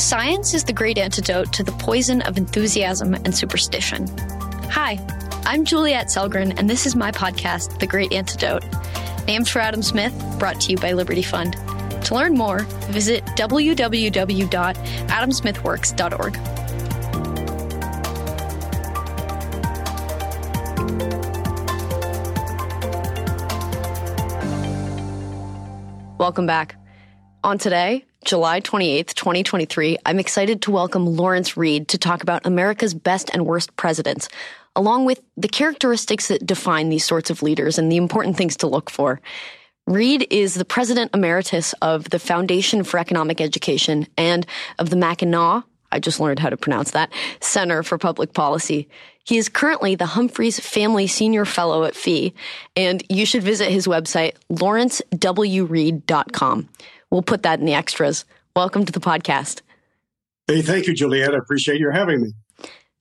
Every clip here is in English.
Science is the great antidote to the poison of enthusiasm and superstition. Hi, I'm Juliette Selgren, and this is my podcast, The Great Antidote, named for Adam Smith, brought to you by Liberty Fund. To learn more, visit www.adamsmithworks.org. Welcome back. On today, July 28th, 2023, I'm excited to welcome Lawrence Reed to talk about America's best and worst presidents, along with the characteristics that define these sorts of leaders and the important things to look for. Reed is the president emeritus of the Foundation for Economic Education and of the Mackinac, I just learned how to pronounce that, Center for Public Policy. He is currently the Humphreys Family Senior Fellow at FEE, and you should visit his website, lawrencewreed.com. We'll put that in the extras. Welcome to the podcast. Hey, thank you, Juliette. I appreciate your having me.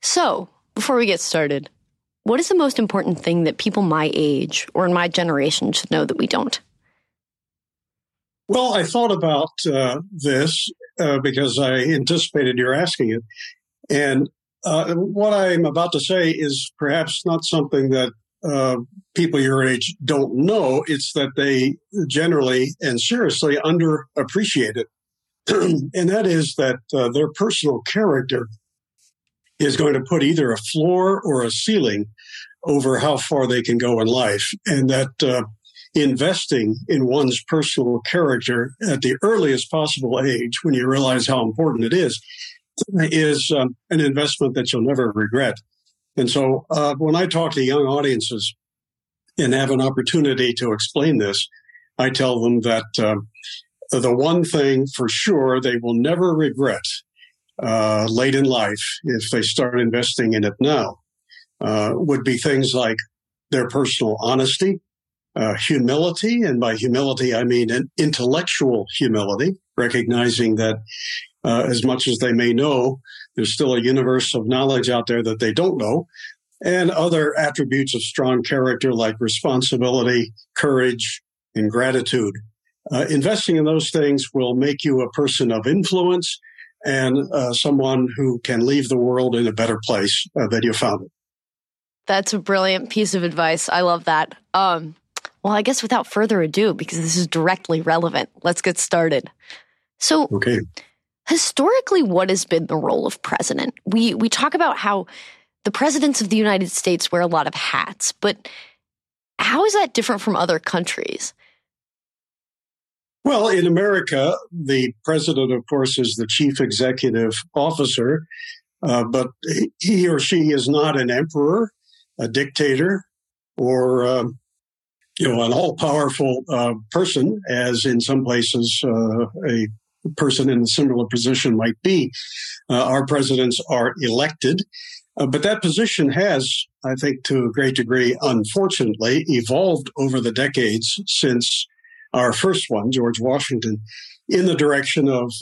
So, before we get started, what is the most important thing that people my age or in my generation should know that we don't? Well, I thought about this because I anticipated you're asking it. And what I'm about to say is perhaps not something that people your age don't know. It's that they generally and seriously underappreciate it. And that is that their personal character is going to put either a floor or a ceiling over how far they can go in life. And that investing in one's personal character at the earliest possible age, when you realize how important it is an investment that you'll never regret. And so when I talk to young audiences and have an opportunity to explain this, I tell them that the one thing for sure they will never regret late in life, if they start investing in it now, would be things like their personal honesty, humility. And by humility, I mean an intellectual humility, recognizing that as much as they may know, there's still a universe of knowledge out there that they don't know, and other attributes of strong character like responsibility, courage, and gratitude. Investing in those things will make you a person of influence and someone who can leave the world in a better place than you found it. That's a brilliant piece of advice. I love that. Well, I guess without further ado, because this is directly relevant, let's get started. So, okay. Historically, what has been the role of president? We talk about how the presidents of the United States wear a lot of hats, but how is that different from other countries? Well, in America, the president, of course, is the chief executive officer, but he or she is not an emperor, a dictator, or an all-powerful person, as in some places a person in a similar position might be. Our presidents are elected, but that position has, I think, to a great degree, unfortunately, evolved over the decades since our first one, George Washington, in the direction of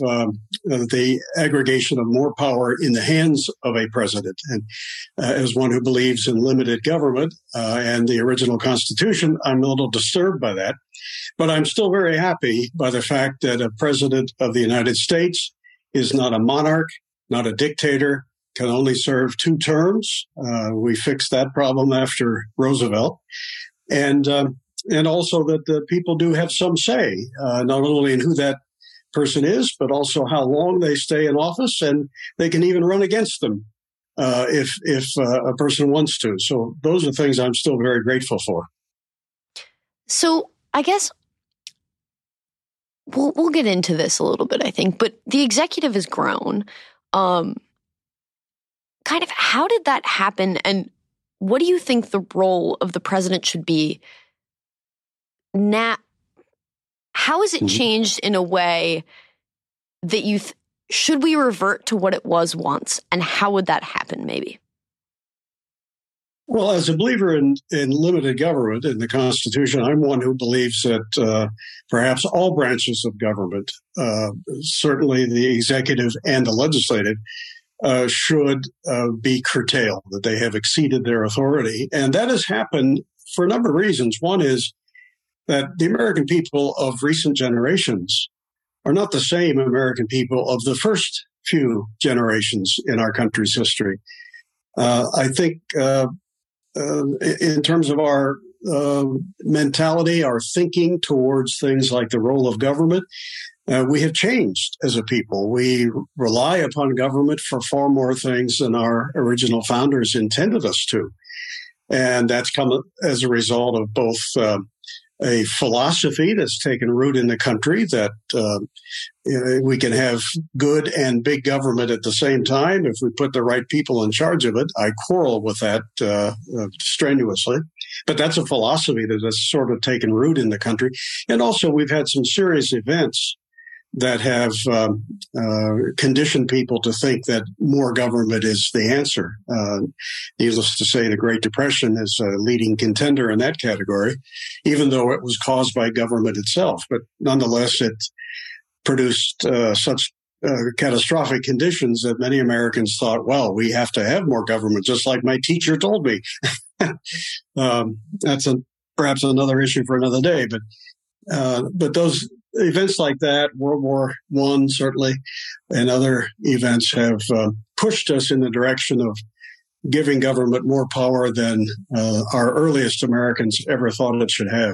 the aggregation of more power in the hands of a president. And as one who believes in limited government and the original Constitution, I'm a little disturbed by that. But I'm still very happy by the fact that a president of the United States is not a monarch, not a dictator, can only serve 2 terms. We fixed that problem after Roosevelt. And also that the people do have some say, not only in who that person is, but also how long they stay in office, and they can even run against them if a person wants to. So those are things I'm still very grateful for. So I guess we'll get into this a little bit, I think, but the executive has grown. Kind of how did that happen, and what do you think the role of the president should be now? How has it changed in a way that you should we revert to what it was once, and how would that happen maybe? Well, as a believer in limited government in the Constitution, I'm one who believes that perhaps all branches of government, certainly the executive and the legislative, should be curtailed, that they have exceeded their authority. And that has happened for a number of reasons. One is that the American people of recent generations are not the same American people of the first few generations in our country's history. I think in terms of our mentality, our thinking towards things like the role of government, we have changed as a people. We rely upon government for far more things than our original founders intended us to. And that's come as a result of both a philosophy that's taken root in the country that we can have good and big government at the same time if we put the right people in charge of it. I quarrel with that strenuously, but that's a philosophy that has sort of taken root in the country. And also we've had some serious events that have conditioned people to think that more government is the answer. Needless to say, the Great Depression is a leading contender in that category, even though it was caused by government itself. But nonetheless, it produced such catastrophic conditions that many Americans thought, well, we have to have more government, just like my teacher told me. That's perhaps another issue for another day. But those events like that, World War I certainly, and other events have pushed us in the direction of giving government more power than our earliest Americans ever thought it should have.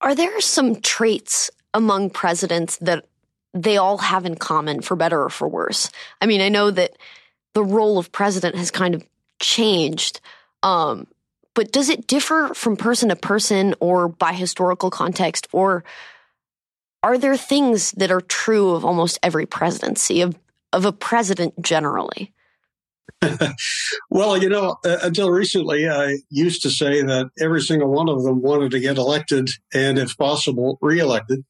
Are there some traits among presidents that they all have in common, for better or for worse? I mean, I know that the role of president has kind of changed, but does it differ from person to person or by historical context? Or are there things that are true of almost every presidency, of a president generally? Well, you know, until recently, I used to say that every single one of them wanted to get elected and, if possible, reelected.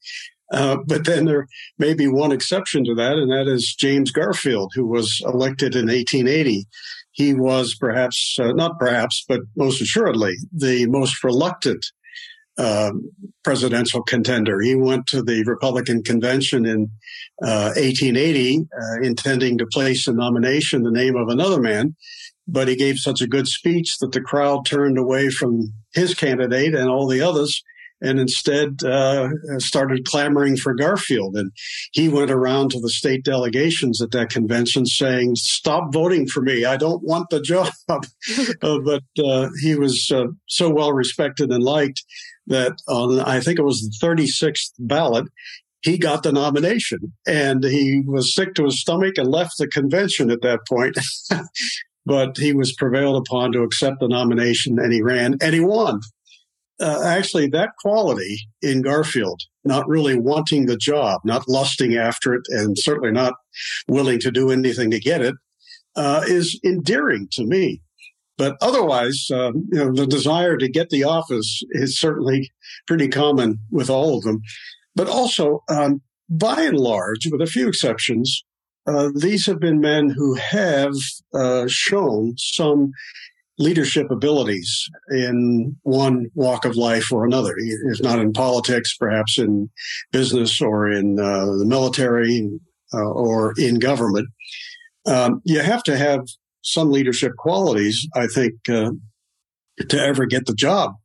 But then there may be one exception to that, and that is James Garfield, who was elected in 1880. He was perhaps, not perhaps, but most assuredly, the most reluctant presidential contender. He went to the Republican convention in 1880, intending to place in nomination the name of another man. But he gave such a good speech that the crowd turned away from his candidate and all the others, and instead started clamoring for Garfield. And he went around to the state delegations at that convention saying, stop voting for me. I don't want the job. But he was so well respected and liked that on, I think it was the 36th ballot, he got the nomination. And he was sick to his stomach and left the convention at that point. But he was prevailed upon to accept the nomination, and he ran, and he won. Actually, that quality in Garfield, not really wanting the job, not lusting after it, and certainly not willing to do anything to get it, is endearing to me. But otherwise, you know, the desire to get the office is certainly pretty common with all of them. But also, by and large, with a few exceptions, these have been men who have shown some leadership abilities in one walk of life or another, if not in politics, perhaps in business or in the military or in government. You have to have some leadership qualities, I think, to ever get the job.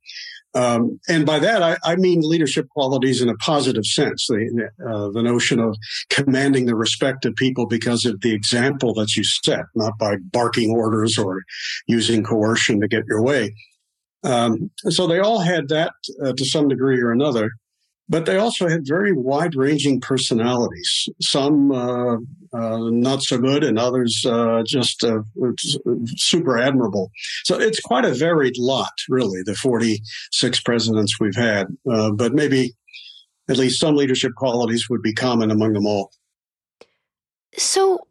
And by that, I mean leadership qualities in a positive sense, the notion of commanding the respect of people because of the example that you set, not by barking orders or using coercion to get your way. So they all had that to some degree or another, but they also had very wide-ranging personalities, some not so good and others just super admirable. So it's quite a varied lot, really, the 46 presidents we've had. But maybe at least some leadership qualities would be common among them all. So,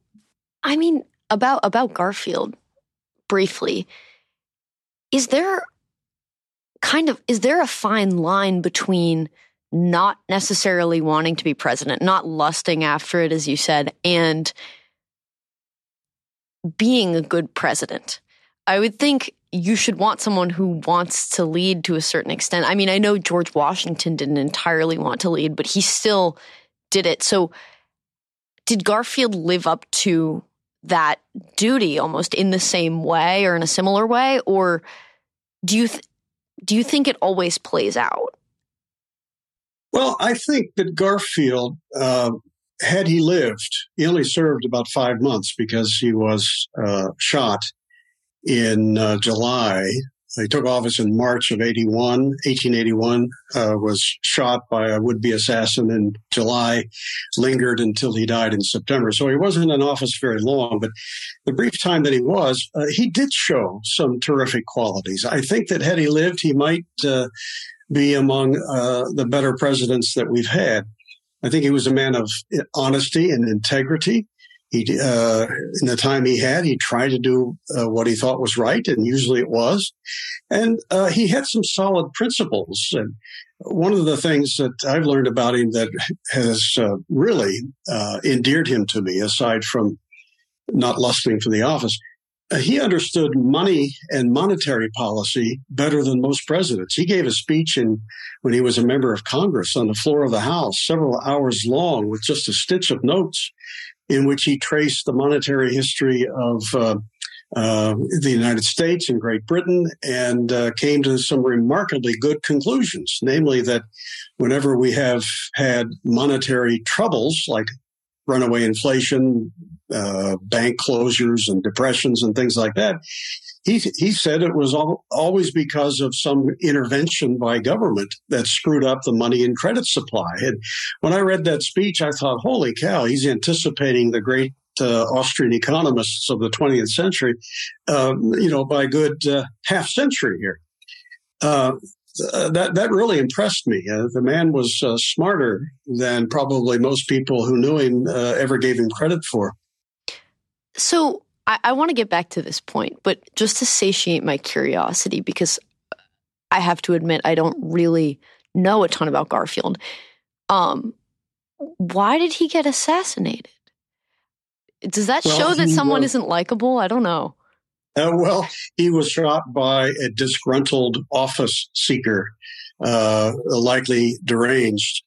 I mean, about Garfield, briefly, is there a fine line between not necessarily wanting to be president, not lusting after it, as you said, and being a good president? I would think you should want someone who wants to lead to a certain extent. I mean, I know George Washington didn't entirely want to lead, but he still did it. So did Garfield live up to that duty almost in the same way or in a similar way? Or do you think it always plays out? Well, I think that Garfield had he lived, he only served about 5 months because he was shot in July. He took office in March of 1881, was shot by a would-be assassin in July, lingered until he died in September. So he wasn't in office very long, but the brief time that he was, he did show some terrific qualities. I think that had he lived, he might be among the better presidents that we've had. I think he was a man of honesty and integrity. He, in the time he had, he tried to do what he thought was right, and usually it was. And he had some solid principles. And one of the things that I've learned about him that has really endeared him to me, aside from not lusting for the office, he understood money and monetary policy better than most presidents. He gave a speech when he was a member of Congress on the floor of the House, several hours long, with just a stitch of notes, in which he traced the monetary history of the United States and Great Britain, and came to some remarkably good conclusions, namely that whenever we have had monetary troubles like runaway inflation, bank closures and depressions and things like that, he said it was always because of some intervention by government that screwed up the money and credit supply. And when I read that speech, I thought, holy cow, he's anticipating the great Austrian economists of the 20th century, by a good half century here. That really impressed me. The man was smarter than probably most people who knew him ever gave him credit for. So I want to get back to this point, but just to satiate my curiosity, because I have to admit I don't really know a ton about Garfield. Why did he get assassinated? Does that show that someone isn't likable? I don't know. He was shot by a disgruntled office seeker, likely deranged.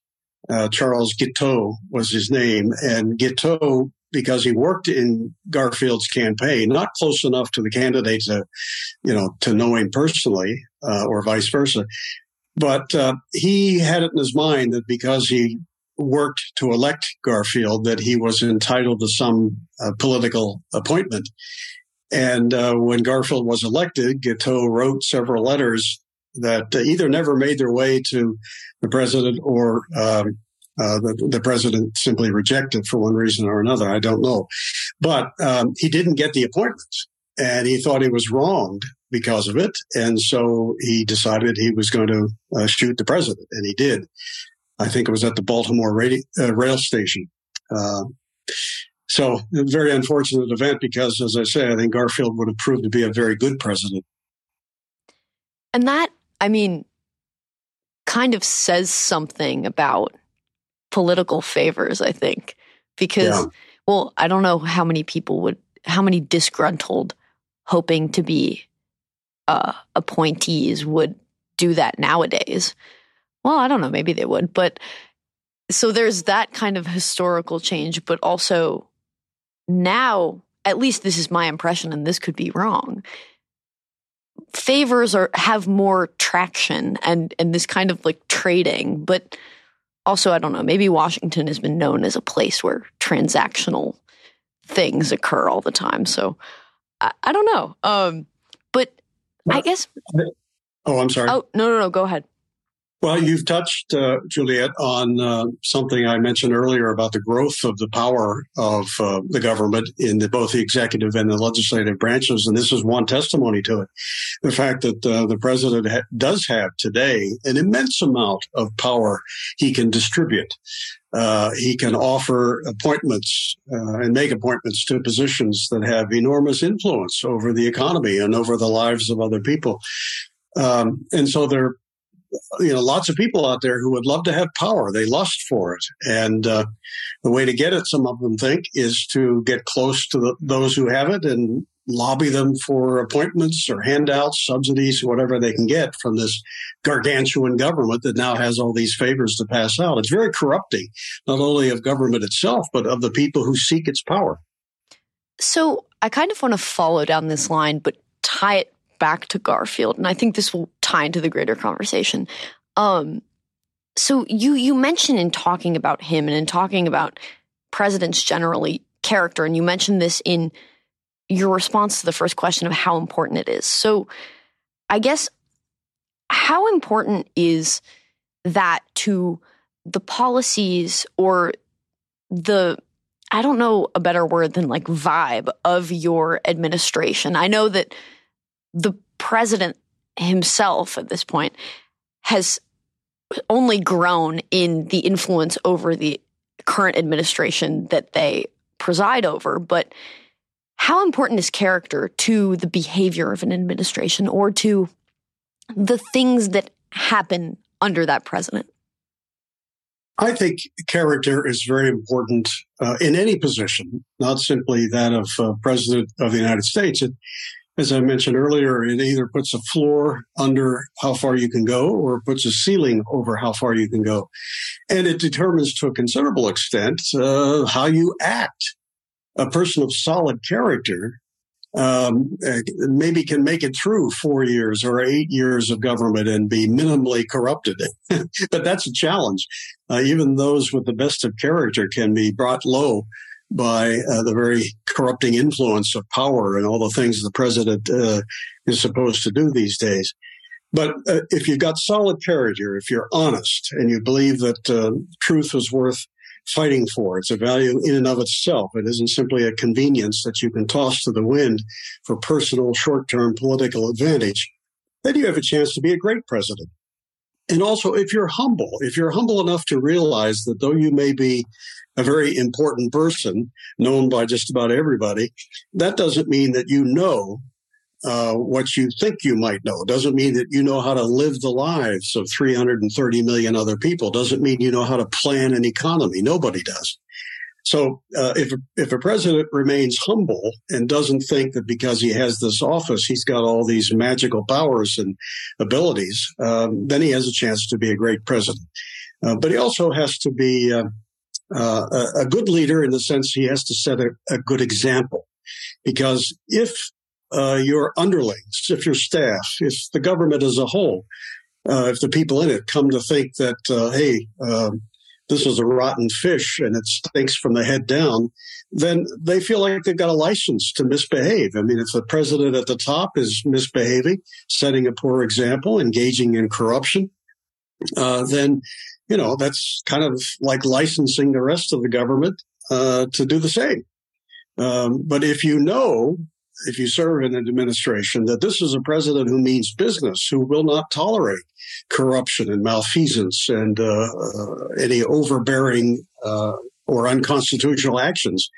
Charles Guiteau was his name, and Guiteau, because he worked in Garfield's campaign, not close enough to the candidate to know him personally or vice versa. But he had it in his mind that because he worked to elect Garfield, that he was entitled to some political appointment. And when Garfield was elected, Guiteau wrote several letters that either never made their way to the president or the president simply rejected for one reason or another. I don't know. But he didn't get the appointment, and he thought he was wronged because of it. And so he decided he was going to shoot the president, and he did. I think it was at the Baltimore rail station. So a very unfortunate event because, as I say, I think Garfield would have proved to be a very good president. And that, kind of says something about political favors, I think, because, I don't know how many disgruntled hoping to be appointees would do that nowadays. Well, I don't know, maybe they would. But so there's that kind of historical change, but also now, at least this is my impression, and this could be wrong, favors have more traction and this kind of like trading, but also, I don't know, maybe Washington has been known as a place where transactional things occur all the time. So I don't know. I guess... Oh, I'm sorry. Oh, no, go ahead. Well, you've touched, Juliette, on something I mentioned earlier about the growth of the power of the government in both the executive and the legislative branches, and this is one testimony to it. The fact that the president does have today an immense amount of power he can distribute. He can offer appointments and make appointments to positions that have enormous influence over the economy and over the lives of other people. And so they're lots of people out there who would love to have power. They lust for it. And the way to get it, some of them think, is to get close to those who have it and lobby them for appointments or handouts, subsidies, whatever they can get from this gargantuan government that now has all these favors to pass out. It's very corrupting, not only of government itself, but of the people who seek its power. So I kind of want to follow down this line, but tie it back to Garfield, and I think this will tie into the greater conversation. So you mentioned in talking about him and in talking about presidents generally character. And you mentioned this in your response to the first question of how important it is. So I guess how important is that to the policies or the, I don't know a better word than like vibe of your administration? I know that the president himself at this point has only grown in the influence over the current administration that they preside over, but how important is character to the behavior of an administration or to the things that happen under that president? I think character is very important in any position, not simply that of President of the United States. It, as I mentioned earlier, it either puts a floor under how far you can go or puts a ceiling over how far you can go. And it determines to a considerable extent how you act. A person of solid character maybe can make it through 4 years or 8 years of government and be minimally corrupted. But that's a challenge. Even those with the best of character can be brought low by the very corrupting influence of power and all the things the president is supposed to do these days. But if you've got solid character, if you're honest and you believe that truth is worth fighting for, it's a value in and of itself. It isn't simply a convenience that you can toss to the wind for personal, short-term political advantage. Then you have a chance to be a great president. And also, if you're humble enough to realize that though you may be a very important person known by just about everybody, that doesn't mean that you know what you think you might know. It doesn't mean that you know how to live the lives of 330 million other people. It doesn't mean you know how to plan an economy. Nobody does. So if a president remains humble and doesn't think that because he has this office, he's got all these magical powers and abilities, then he has a chance to be a great president. But he also has to be a good leader in the sense he has to set a good example. Because if your underlings, if your staff, if the government as a whole, if the people in it come to think that, this is a rotten fish and it stinks from the head down, then they feel like they've got a license to misbehave. I mean, if the president at the top is misbehaving, setting a poor example, engaging in corruption, then, you know, that's kind of like licensing the rest of the government to do the same. But if you serve in an administration, that this is a president who means business, who will not tolerate corruption and malfeasance and any overbearing or unconstitutional actions.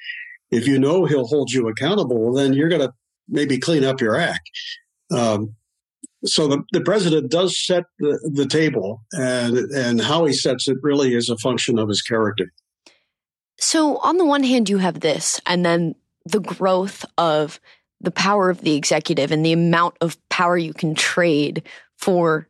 If you know he'll hold you accountable, then you're going to maybe clean up your act. So the president does set the table, and how he sets it really is a function of his character. So on the one hand, you have this, and then the growth of the power of the executive and the amount of power you can trade for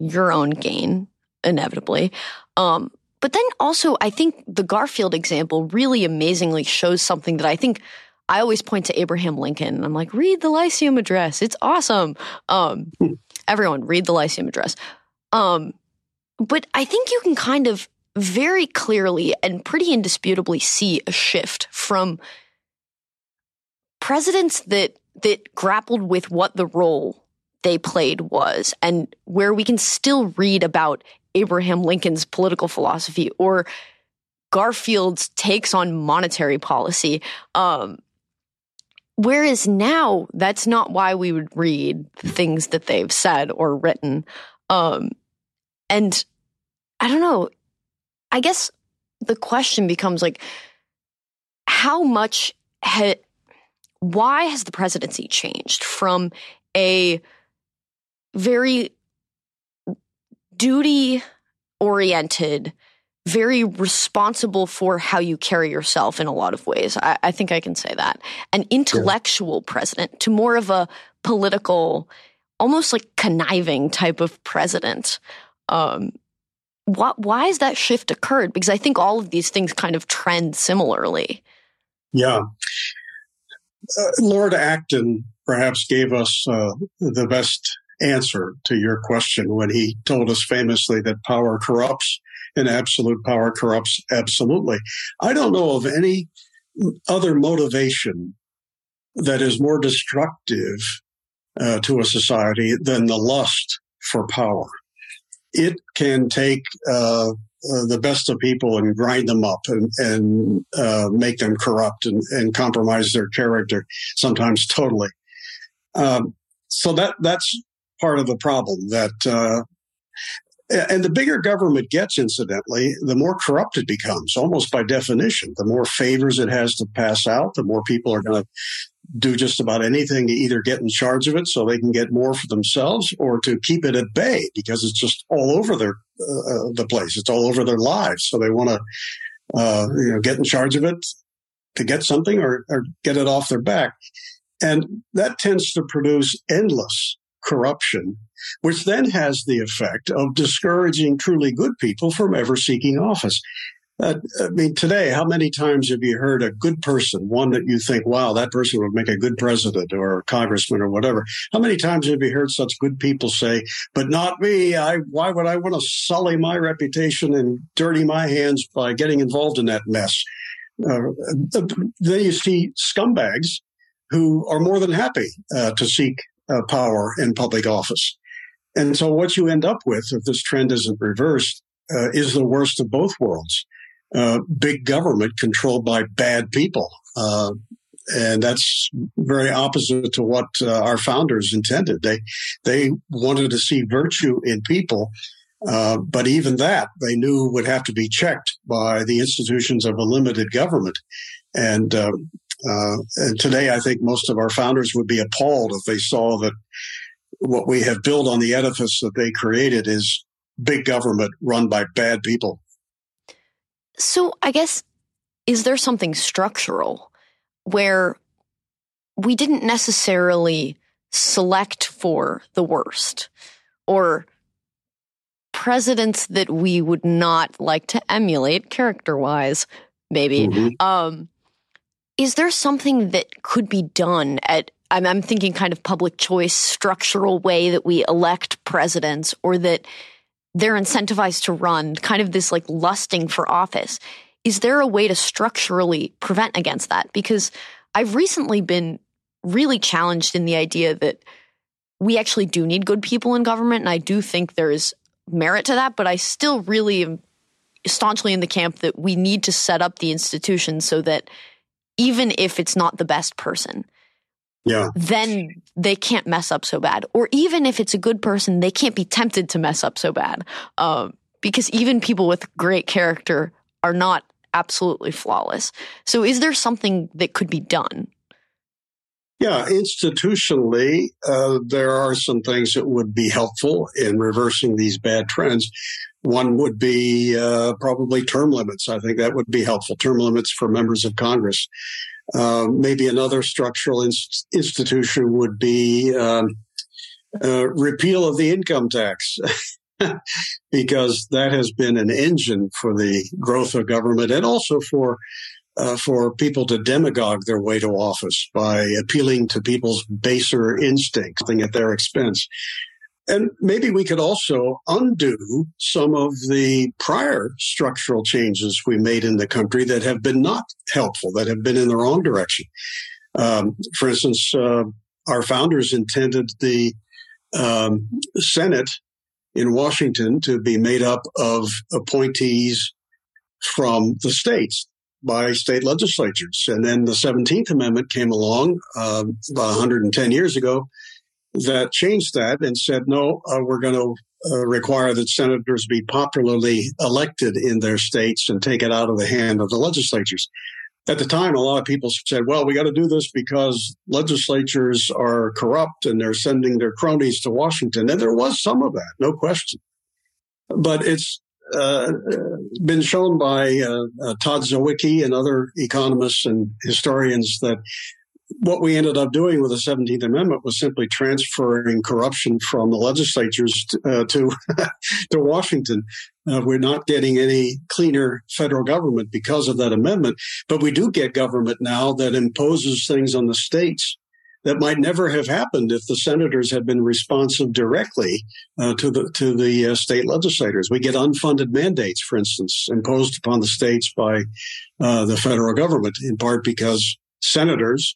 your own gain, inevitably. But then also, I think the Garfield example really amazingly shows something that I think I always point to Abraham Lincoln. And I'm like, read the Lyceum Address. It's awesome. Everyone, read the Lyceum Address. But I think you can kind of very clearly and pretty indisputably see a shift from presidents that grappled with what the role they played was, and where we can still read about Abraham Lincoln's political philosophy or Garfield's takes on monetary policy. Whereas now, that's not why we would read things that they've said or written. And I don't know, I guess the question becomes like, how much why has the presidency changed from a very duty-oriented, very responsible for how you carry yourself in a lot of ways, I think I can say that, an intellectual president to more of a political, almost like conniving type of president? Why has that shift occurred? Because I think all of these things kind of trend similarly. Yeah. Lord Acton perhaps gave us the best answer to your question when he told us famously that power corrupts and absolute power corrupts absolutely. I don't know of any other motivation that is more destructive to a society than the lust for power. It can take the best of people and grind them up and make them corrupt and compromise their character, sometimes totally. So that's part of the problem. And the bigger government gets, incidentally, the more corrupt it becomes, almost by definition. The more favors it has to pass out, the more people are going to do just about anything to either get in charge of it so they can get more for themselves or to keep it at bay because it's just all over the place. It's all over their lives. So they want to get in charge of it to get something or get it off their back. And that tends to produce endless corruption, which then has the effect of discouraging truly good people from ever seeking office. Today, how many times have you heard a good person, one that you think, wow, that person would make a good president or a congressman or whatever? How many times have you heard such good people say, but not me, why would I want to sully my reputation and dirty my hands by getting involved in that mess? Then you see scumbags who are more than happy to seek power in public office. And so what you end up with, if this trend isn't reversed, is the worst of both worlds. Big government controlled by bad people. And that's very opposite to what our founders intended. They wanted to see virtue in people, but even that they knew would have to be checked by the institutions of a limited government. And today, I think most of our founders would be appalled if they saw that what we have built on the edifice that they created is big government run by bad people. So I guess, is there something structural where we didn't necessarily select for the worst or presidents that we would not like to emulate character-wise, maybe? Mm-hmm. Is there something that could be done at, I'm thinking kind of public choice, structural way that we elect presidents or that they're incentivized to run, kind of this like lusting for office. Is there a way to structurally prevent against that? Because I've recently been really challenged in the idea that we actually do need good people in government. And I do think there is merit to that, but I still really am staunchly in the camp that we need to set up the institution so that even if it's not the best person, then they can't mess up so bad. Or even if it's a good person, they can't be tempted to mess up so bad. Because even people with great character are not absolutely flawless. So is there something that could be done? Yeah, institutionally, there are some things that would be helpful in reversing these bad trends. One would be probably term limits. I think that would be helpful. Term limits for members of Congress. Maybe another structural institution would be repeal of the income tax, because that has been an engine for the growth of government and also for people to demagogue their way to office by appealing to people's baser instincts, something at their expense. And maybe we could also undo some of the prior structural changes we made in the country that have been not helpful, that have been in the wrong direction. For instance, our founders intended the Senate in Washington to be made up of appointees from the states by state legislatures. And then the 17th Amendment came along about 110 years ago. That changed that and said, no, we're going to require that senators be popularly elected in their states and take it out of the hand of the legislatures. At the time, a lot of people said, well, we got to do this because legislatures are corrupt and they're sending their cronies to Washington. And there was some of that, no question. But it's been shown by Todd Zwicky and other economists and historians that what we ended up doing with the 17th Amendment was simply transferring corruption from the legislatures to Washington. We're not getting any cleaner federal government because of that amendment. But we do get government now that imposes things on the states that might never have happened if the senators had been responsive directly to the state legislators. We get unfunded mandates, for instance, imposed upon the states by the federal government, in part because senators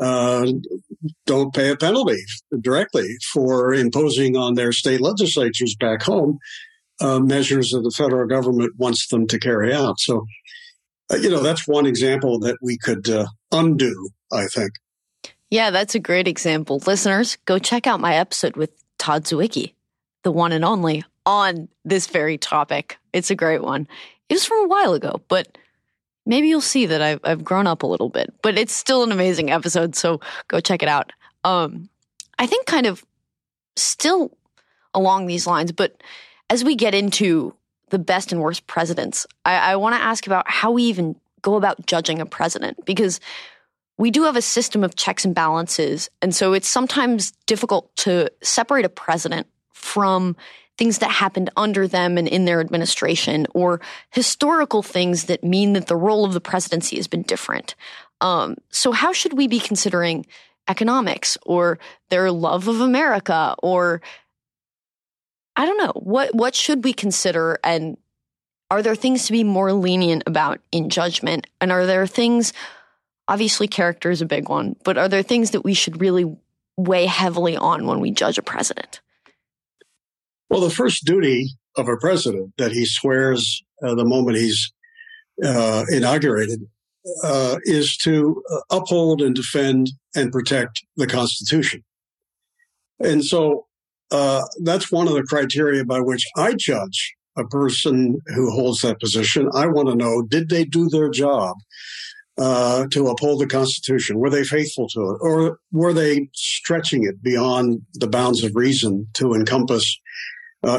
don't pay a penalty directly for imposing on their state legislatures back home measures that the federal government wants them to carry out. So, that's one example that we could undo, I think. Yeah, that's a great example. Listeners, go check out my episode with Todd Zwicky, the one and only, on this very topic. It's a great one. It was from a while ago, but maybe you'll see that I've grown up a little bit, but it's still an amazing episode, so go check it out. I think kind of still along these lines, but as we get into the best and worst presidents, I want to ask about how we even go about judging a president, because we do have a system of checks and balances, and so it's sometimes difficult to separate a president from things that happened under them and in their administration, or historical things that mean that the role of the presidency has been different. So how should we be considering economics or their love of America, or I don't know, what should we consider, and are there things to be more lenient about in judgment? And are there things, obviously character is a big one, but are there things that we should really weigh heavily on when we judge a president? Well, the first duty of a president that he swears the moment he's inaugurated is to uphold and defend and protect the Constitution. And so that's one of the criteria by which I judge a person who holds that position. I want to know, did they do their job to uphold the Constitution? Were they faithful to it? Or were they stretching it beyond the bounds of reason to encompass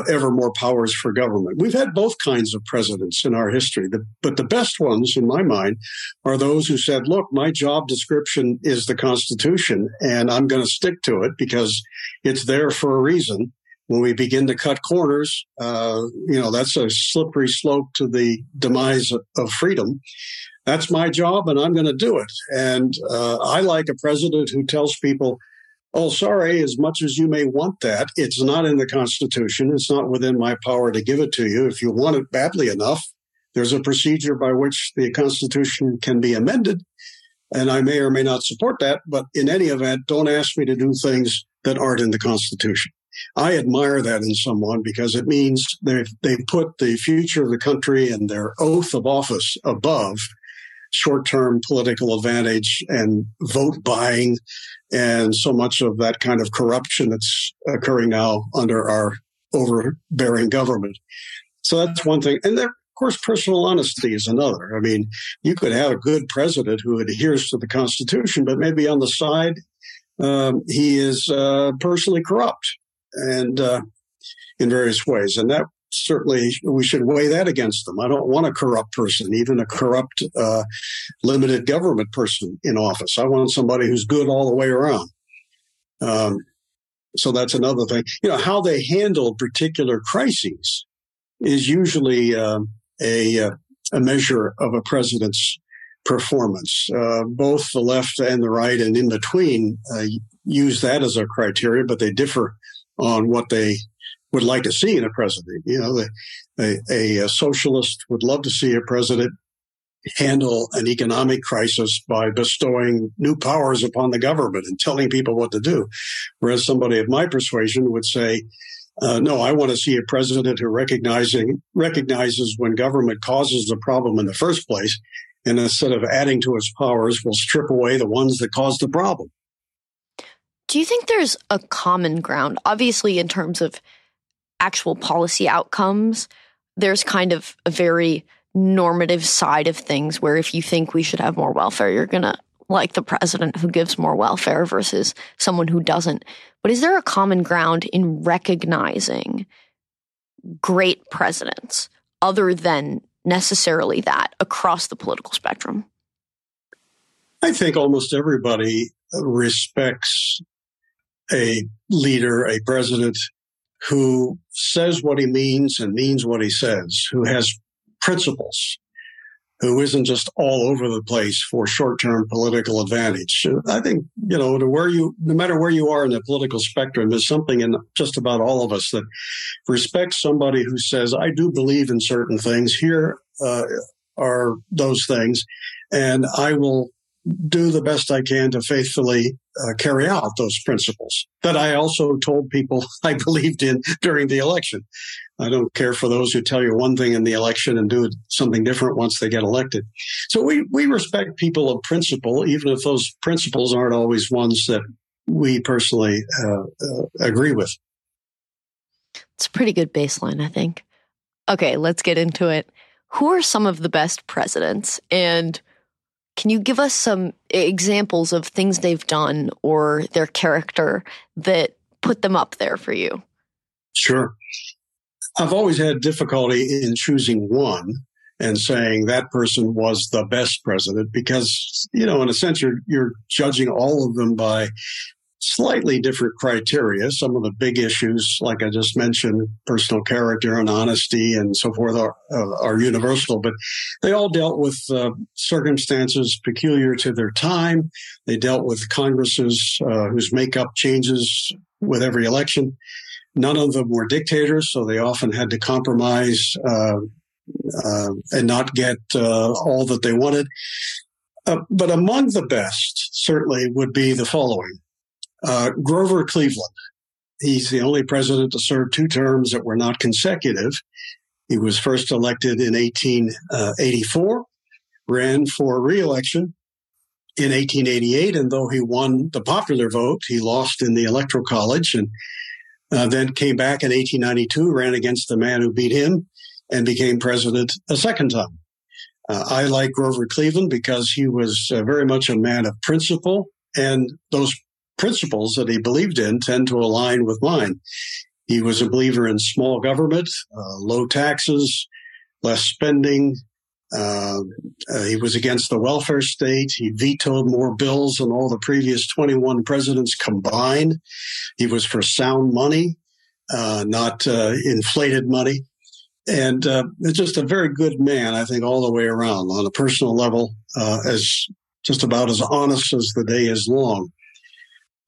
ever more powers for government? We've had both kinds of presidents in our history, but the best ones, in my mind, are those who said, look, my job description is the Constitution, and I'm going to stick to it because it's there for a reason. When we begin to cut corners, that's a slippery slope to the demise of freedom. That's my job, and I'm going to do it. And I like a president who tells people, oh, sorry, as much as you may want that, it's not in the Constitution. It's not within my power to give it to you. If you want it badly enough, there's a procedure by which the Constitution can be amended, and I may or may not support that. But in any event, don't ask me to do things that aren't in the Constitution. I admire that in someone because it means they've put the future of the country and their oath of office above short-term political advantage and vote buying and so much of that kind of corruption that's occurring now under our overbearing government. So that's one thing. And there, of course, personal honesty is another. I mean, you could have a good president who adheres to the Constitution, but maybe on the side, he is personally corrupt and in various ways. And that certainly, we should weigh that against them. I don't want a corrupt person, even a corrupt, limited government person in office. I want somebody who's good all the way around. So that's another thing. How they handle particular crises is usually a measure of a president's performance. Both the left and the right and in between use that as a criteria, but they differ on what they would like to see in a president. A socialist would love to see a president handle an economic crisis by bestowing new powers upon the government and telling people what to do. Whereas somebody of my persuasion would say, no, I want to see a president who recognizes when government causes the problem in the first place, and instead of adding to its powers, will strip away the ones that caused the problem. Do you think there's a common ground? Obviously, in terms of actual policy outcomes, there's kind of a very normative side of things where if you think we should have more welfare, you're going to like the president who gives more welfare versus someone who doesn't. But is there a common ground in recognizing great presidents other than necessarily that across the political spectrum? I think almost everybody respects a leader, a president who says what he means and means what he says, who has principles, who isn't just all over the place for short-term political advantage. I think, you know, no matter where you are in the political spectrum, there's something in just about all of us that respects somebody who says, I do believe in certain things. Here are those things, and I will do the best I can to faithfully carry out those principles that I also told people I believed in during the election. I don't care for those who tell you one thing in the election and do something different once they get elected. So we respect people of principle, even if those principles aren't always ones that we personally agree with. It's a pretty good baseline, I think. Okay, let's get into it. Who are some of the best presidents, and can you give us some examples of things they've done or their character that put them up there for you? Sure. I've always had difficulty in choosing one and saying that person was the best president because, you know, in a sense, you're judging all of them by slightly different criteria. Some of the big issues, like I just mentioned, personal character and honesty and so forth are universal, but they all dealt with circumstances peculiar to their time. They dealt with Congresses whose makeup changes with every election. None of them were dictators, so they often had to compromise and not get all that they wanted. But among the best certainly would be the following. Grover Cleveland. He's the only president to serve two terms that were not consecutive. He was first elected in 1884, ran for re-election in 1888, and though he won the popular vote, he lost in the Electoral College, and then came back in 1892, ran against the man who beat him, and became president a second time. I like Grover Cleveland because he was very much a man of principle, and those principles that he believed in tend to align with mine. He was a believer in small government, low taxes, less spending. He was against the welfare state. He vetoed more bills than all the previous 21 presidents combined. He was for sound money, not inflated money. And it's just a very good man, I think, all the way around on a personal level, as just about as honest as the day is long.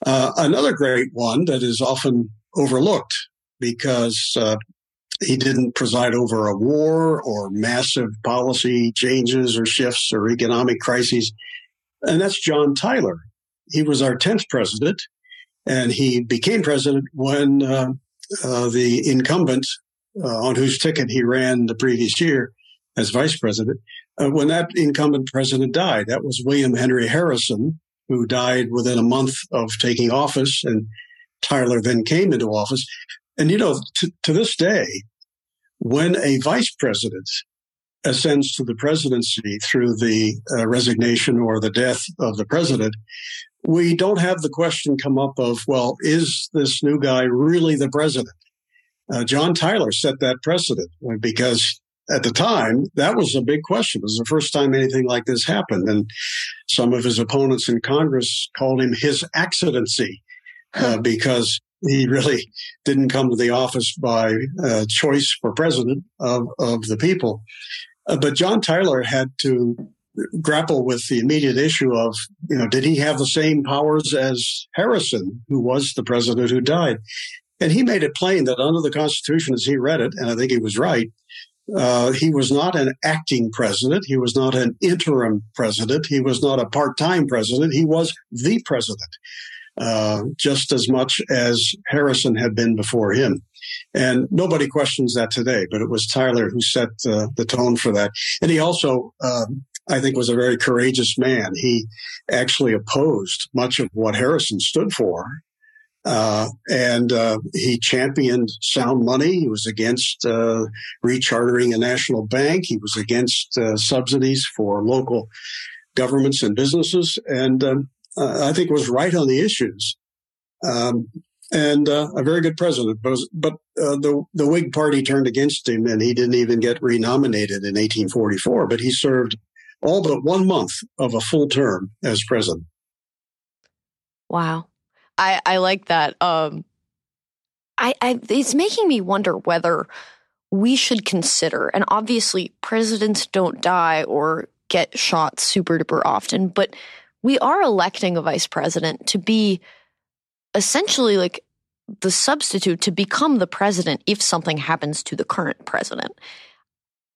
Another great one that is often overlooked because he didn't preside over a war or massive policy changes or shifts or economic crises, and that's John Tyler. He was our 10th president, and he became president when the incumbent on whose ticket he ran the previous year as vice president, when that incumbent president died. That was William Henry Harrison, who died within a month of taking office, and Tyler then came into office. And, you know, to this day, when a vice president ascends to the presidency through the resignation or the death of the president, we don't have the question come up of, well, is this new guy really the president? John Tyler set that precedent because at the time, that was a big question. It was the first time anything like this happened. And some of his opponents in Congress called him his accidency because he really didn't come to the office by choice for president of the people. But John Tyler had to grapple with the immediate issue of, you know, did he have the same powers as Harrison, who was the president who died? And he made it plain that under the Constitution, as he read it, and I think he was right, he was not an acting president. He was not an interim president. He was not a part-time president. He was the president, just as much as Harrison had been before him. And nobody questions that today, but it was Tyler who set the tone for that. And he also, I think, was a very courageous man. He actually opposed much of what Harrison stood for. And he championed sound money. He was against rechartering a national bank. He was against subsidies for local governments and businesses, and I think was right on the issues. And a very good president. But the Whig Party turned against him, and he didn't even get renominated in 1844. But he served all but 1 month of a full term as president. Wow. I like that. It's making me wonder whether we should consider. And obviously, presidents don't die or get shot super duper often, but we are electing a vice president to be essentially like the substitute to become the president if something happens to the current president.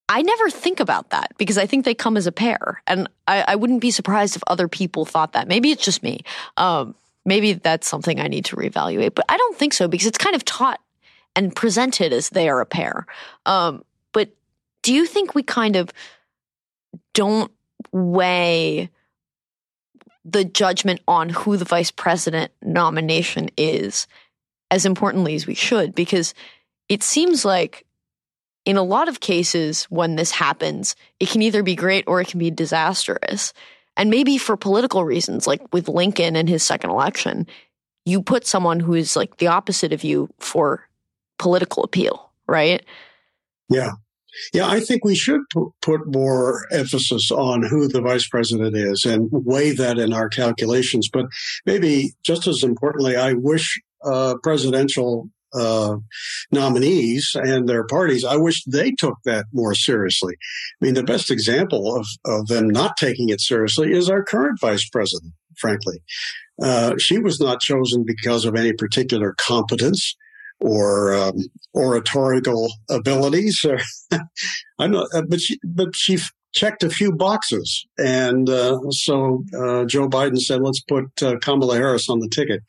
I never think about that because I think they come as a pair. And I wouldn't be surprised if other people thought that. Maybe it's just me. Maybe that's something I need to reevaluate. But I don't think so because it's kind of taught and presented as they are a pair. But do you think we kind of don't weigh the judgment on who the vice president nomination is as importantly as we should? Because it seems like in a lot of cases, when this happens, it can either be great or it can be disastrous. And maybe for political reasons, like with Lincoln and his second election, you put someone who is like the opposite of you for political appeal, right? Yeah. Yeah, I think we should put more emphasis on who the vice president is and weigh that in our calculations. But maybe just as importantly, I wish presidential nominees and their parties, I wish they took that more seriously. I mean, the best example of them not taking it seriously is our current vice president, frankly. She was not chosen because of any particular competence or oratorical abilities. I'm not, but she checked a few boxes. And so Joe Biden said, let's put Kamala Harris on the ticket.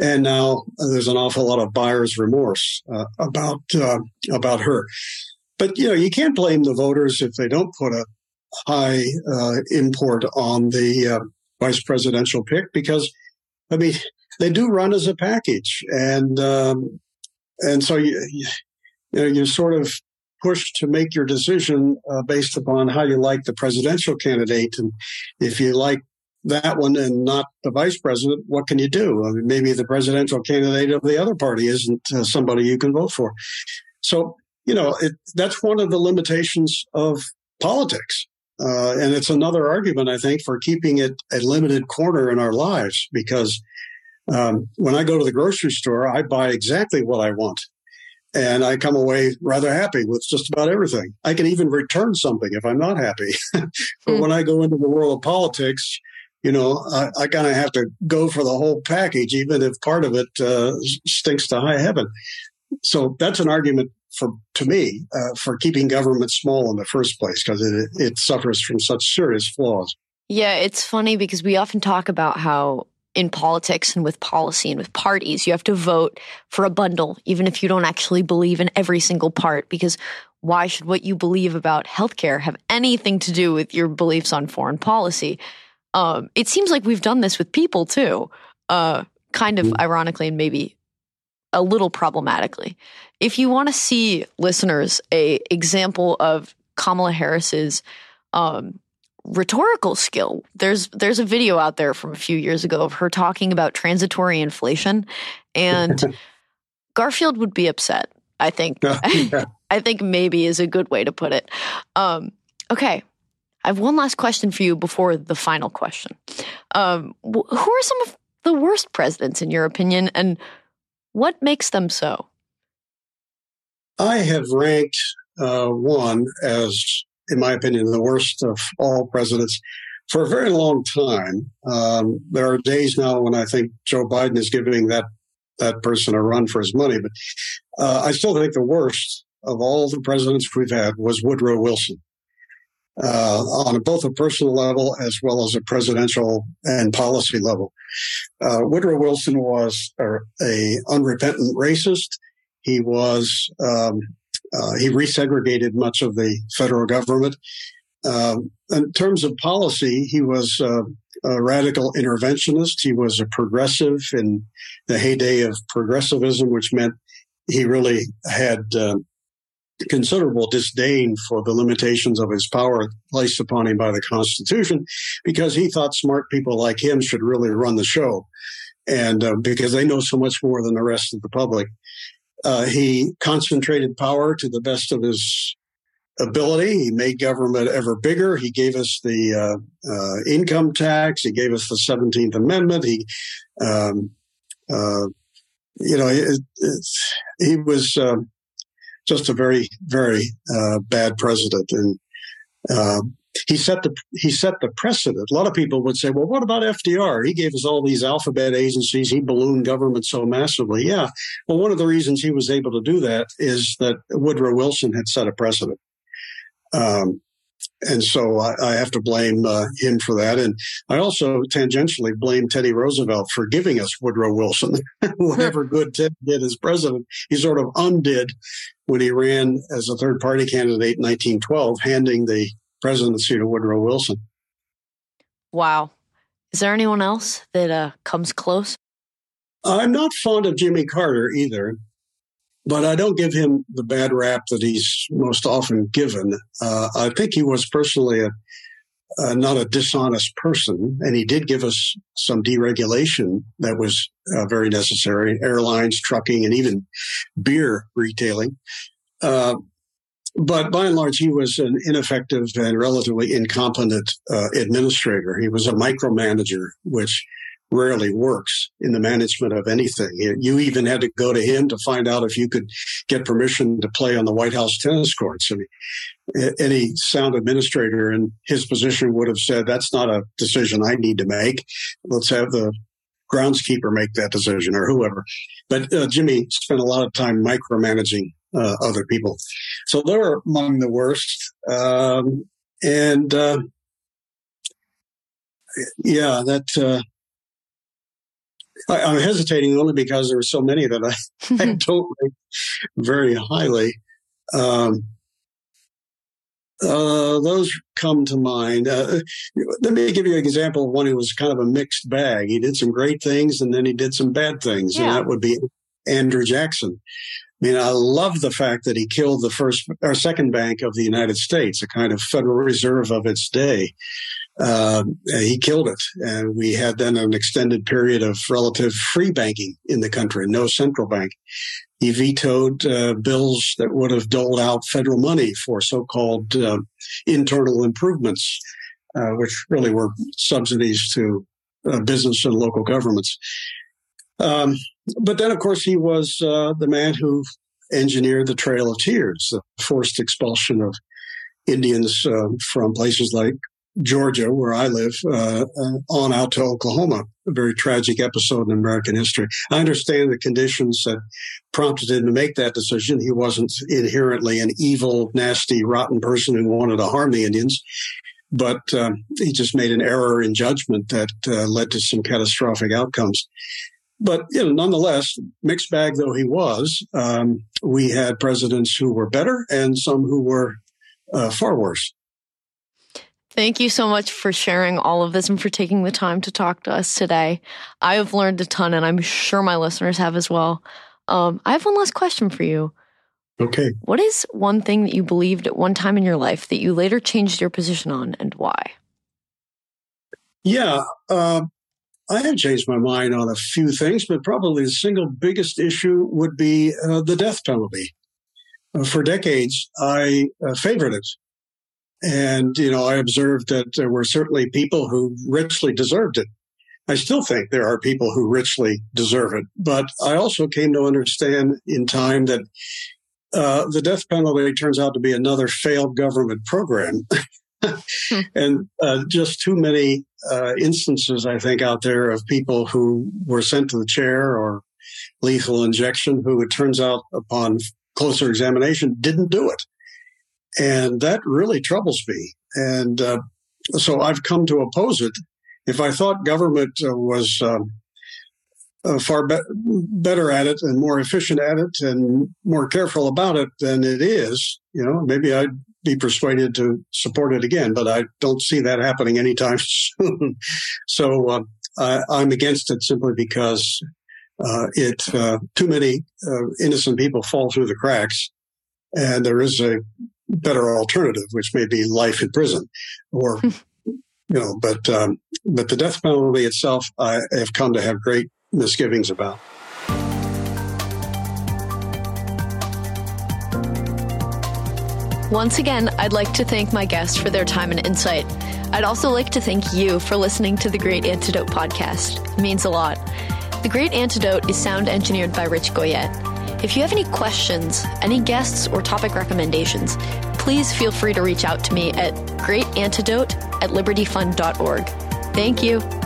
And now there's an awful lot of buyer's remorse about her. But, you know, you can't blame the voters if they don't put a high import on the vice presidential pick because, I mean, they do run as a package. And so you're sort of pushed to make your decision based upon how you like the presidential candidate. And if you like that one and not the vice president, what can you do? I mean, maybe the presidential candidate of the other party isn't somebody you can vote for. So, you know, that's one of the limitations of politics. And it's another argument, I think, for keeping it a limited corner in our lives, because when I go to the grocery store, I buy exactly what I want. And I come away rather happy with just about everything. I can even return something if I'm not happy. But when I go into the world of politics, you know, I kind of have to go for the whole package, even if part of it stinks to high heaven. So that's an argument for keeping government small in the first place, because it suffers from such serious flaws. Yeah, it's funny because we often talk about how in politics and with policy and with parties, you have to vote for a bundle, even if you don't actually believe in every single part, because why should what you believe about healthcare have anything to do with your beliefs on foreign policy? It seems like we've done this with people, too, kind of ironically and maybe a little problematically. If you want to see, listeners, an example of Kamala Harris's rhetorical skill, there's a video out there from a few years ago of her talking about transitory inflation, and Garfield would be upset, I think. I think maybe is a good way to put it. Okay. I have one last question for you before the final question. Who are some of the worst presidents, in your opinion, and what makes them so? I have ranked one as, in my opinion, the worst of all presidents for a very long time. There are days now when I think Joe Biden is giving that person a run for his money, but I still think the worst of all the presidents we've had was Woodrow Wilson. On both a personal level as well as a presidential and policy level. Woodrow Wilson was a unrepentant racist. He was, he resegregated much of the federal government. In terms of policy, he was a radical interventionist. He was a progressive in the heyday of progressivism, which meant he really had, considerable disdain for the limitations of his power placed upon him by the Constitution, because he thought smart people like him should really run the show, and because they know so much more than the rest of the public. He concentrated power to the best of his ability. He made government ever bigger. He gave us the income tax. He gave us the 17th Amendment. He was just a very, very bad president. And he set the precedent. A lot of people would say, well, what about FDR? He gave us all these alphabet agencies. He ballooned government so massively. Yeah. Well, one of the reasons he was able to do that is that Woodrow Wilson had set a precedent. And so I have to blame him for that. And I also tangentially blame Teddy Roosevelt for giving us Woodrow Wilson. Whatever good Ted did as president, he sort of undid when he ran as a third-party candidate in 1912, handing the presidency to Woodrow Wilson. Wow. Is there anyone else that comes close? I'm not fond of Jimmy Carter either, but I don't give him the bad rap that he's most often given. I think he was personally not a dishonest person, and he did give us some deregulation that was very necessary, airlines, trucking, and even beer retailing. But by and large, he was an ineffective and relatively incompetent administrator. He was a micromanager, which rarely works in the management of anything. You even had to go to him to find out if you could get permission to play on the White House tennis courts. I mean, any sound administrator in his position would have said, that's not a decision I need to make. Let's have the groundskeeper make that decision or whoever. But Jimmy spent a lot of time micromanaging other people. So they were among the worst. I'm hesitating only because there were so many that I don't rate very highly. Those come to mind. Let me give you an example of one who was kind of a mixed bag. He did some great things, and then he did some bad things, yeah. And that would be Andrew Jackson. I mean, I love the fact that he killed the first or second bank of the United States, a kind of Federal Reserve of its day. He killed it. And we had then an extended period of relative free banking in the country, no central bank. He vetoed bills that would have doled out federal money for so-called internal improvements, which really were subsidies to business and local governments. But then, of course, he was the man who engineered the Trail of Tears, the forced expulsion of Indians from places like Georgia, where I live, on out to Oklahoma, a very tragic episode in American history. I understand the conditions that prompted him to make that decision. He wasn't inherently an evil, nasty, rotten person who wanted to harm the Indians, but he just made an error in judgment that led to some catastrophic outcomes. But nonetheless, mixed bag though he was, we had presidents who were better and some who were far worse. Thank you so much for sharing all of this and for taking the time to talk to us today. I have learned a ton, and I'm sure my listeners have as well. I have one last question for you. Okay. What is one thing that you believed at one time in your life that you later changed your position on, and why? Yeah, I have changed my mind on a few things, but probably the single biggest issue would be the death penalty. For decades, I favored it. And, I observed that there were certainly people who richly deserved it. I still think there are people who richly deserve it. But I also came to understand in time that the death penalty turns out to be another failed government program. And just too many instances, I think, out there of people who were sent to the chair or lethal injection who, it turns out, upon closer examination, didn't do it. And that really troubles me. And so I've come to oppose it. If I thought government was far better at it and more efficient at it and more careful about it than it is, maybe I'd be persuaded to support it again. But I don't see that happening anytime soon. So I'm against it simply because too many innocent people fall through the cracks. And there is a better alternative, which may be life in prison, or but the death penalty itself, I have come to have great misgivings about. Once again, I'd like to thank my guests for their time and insight. I'd also like to thank you for listening to the Great Antidote podcast. It means a lot. The Great Antidote is sound engineered by Rich Goyette. If you have any questions, any guests, or topic recommendations, please feel free to reach out to me at greatantidote@libertyfund.org. Thank you.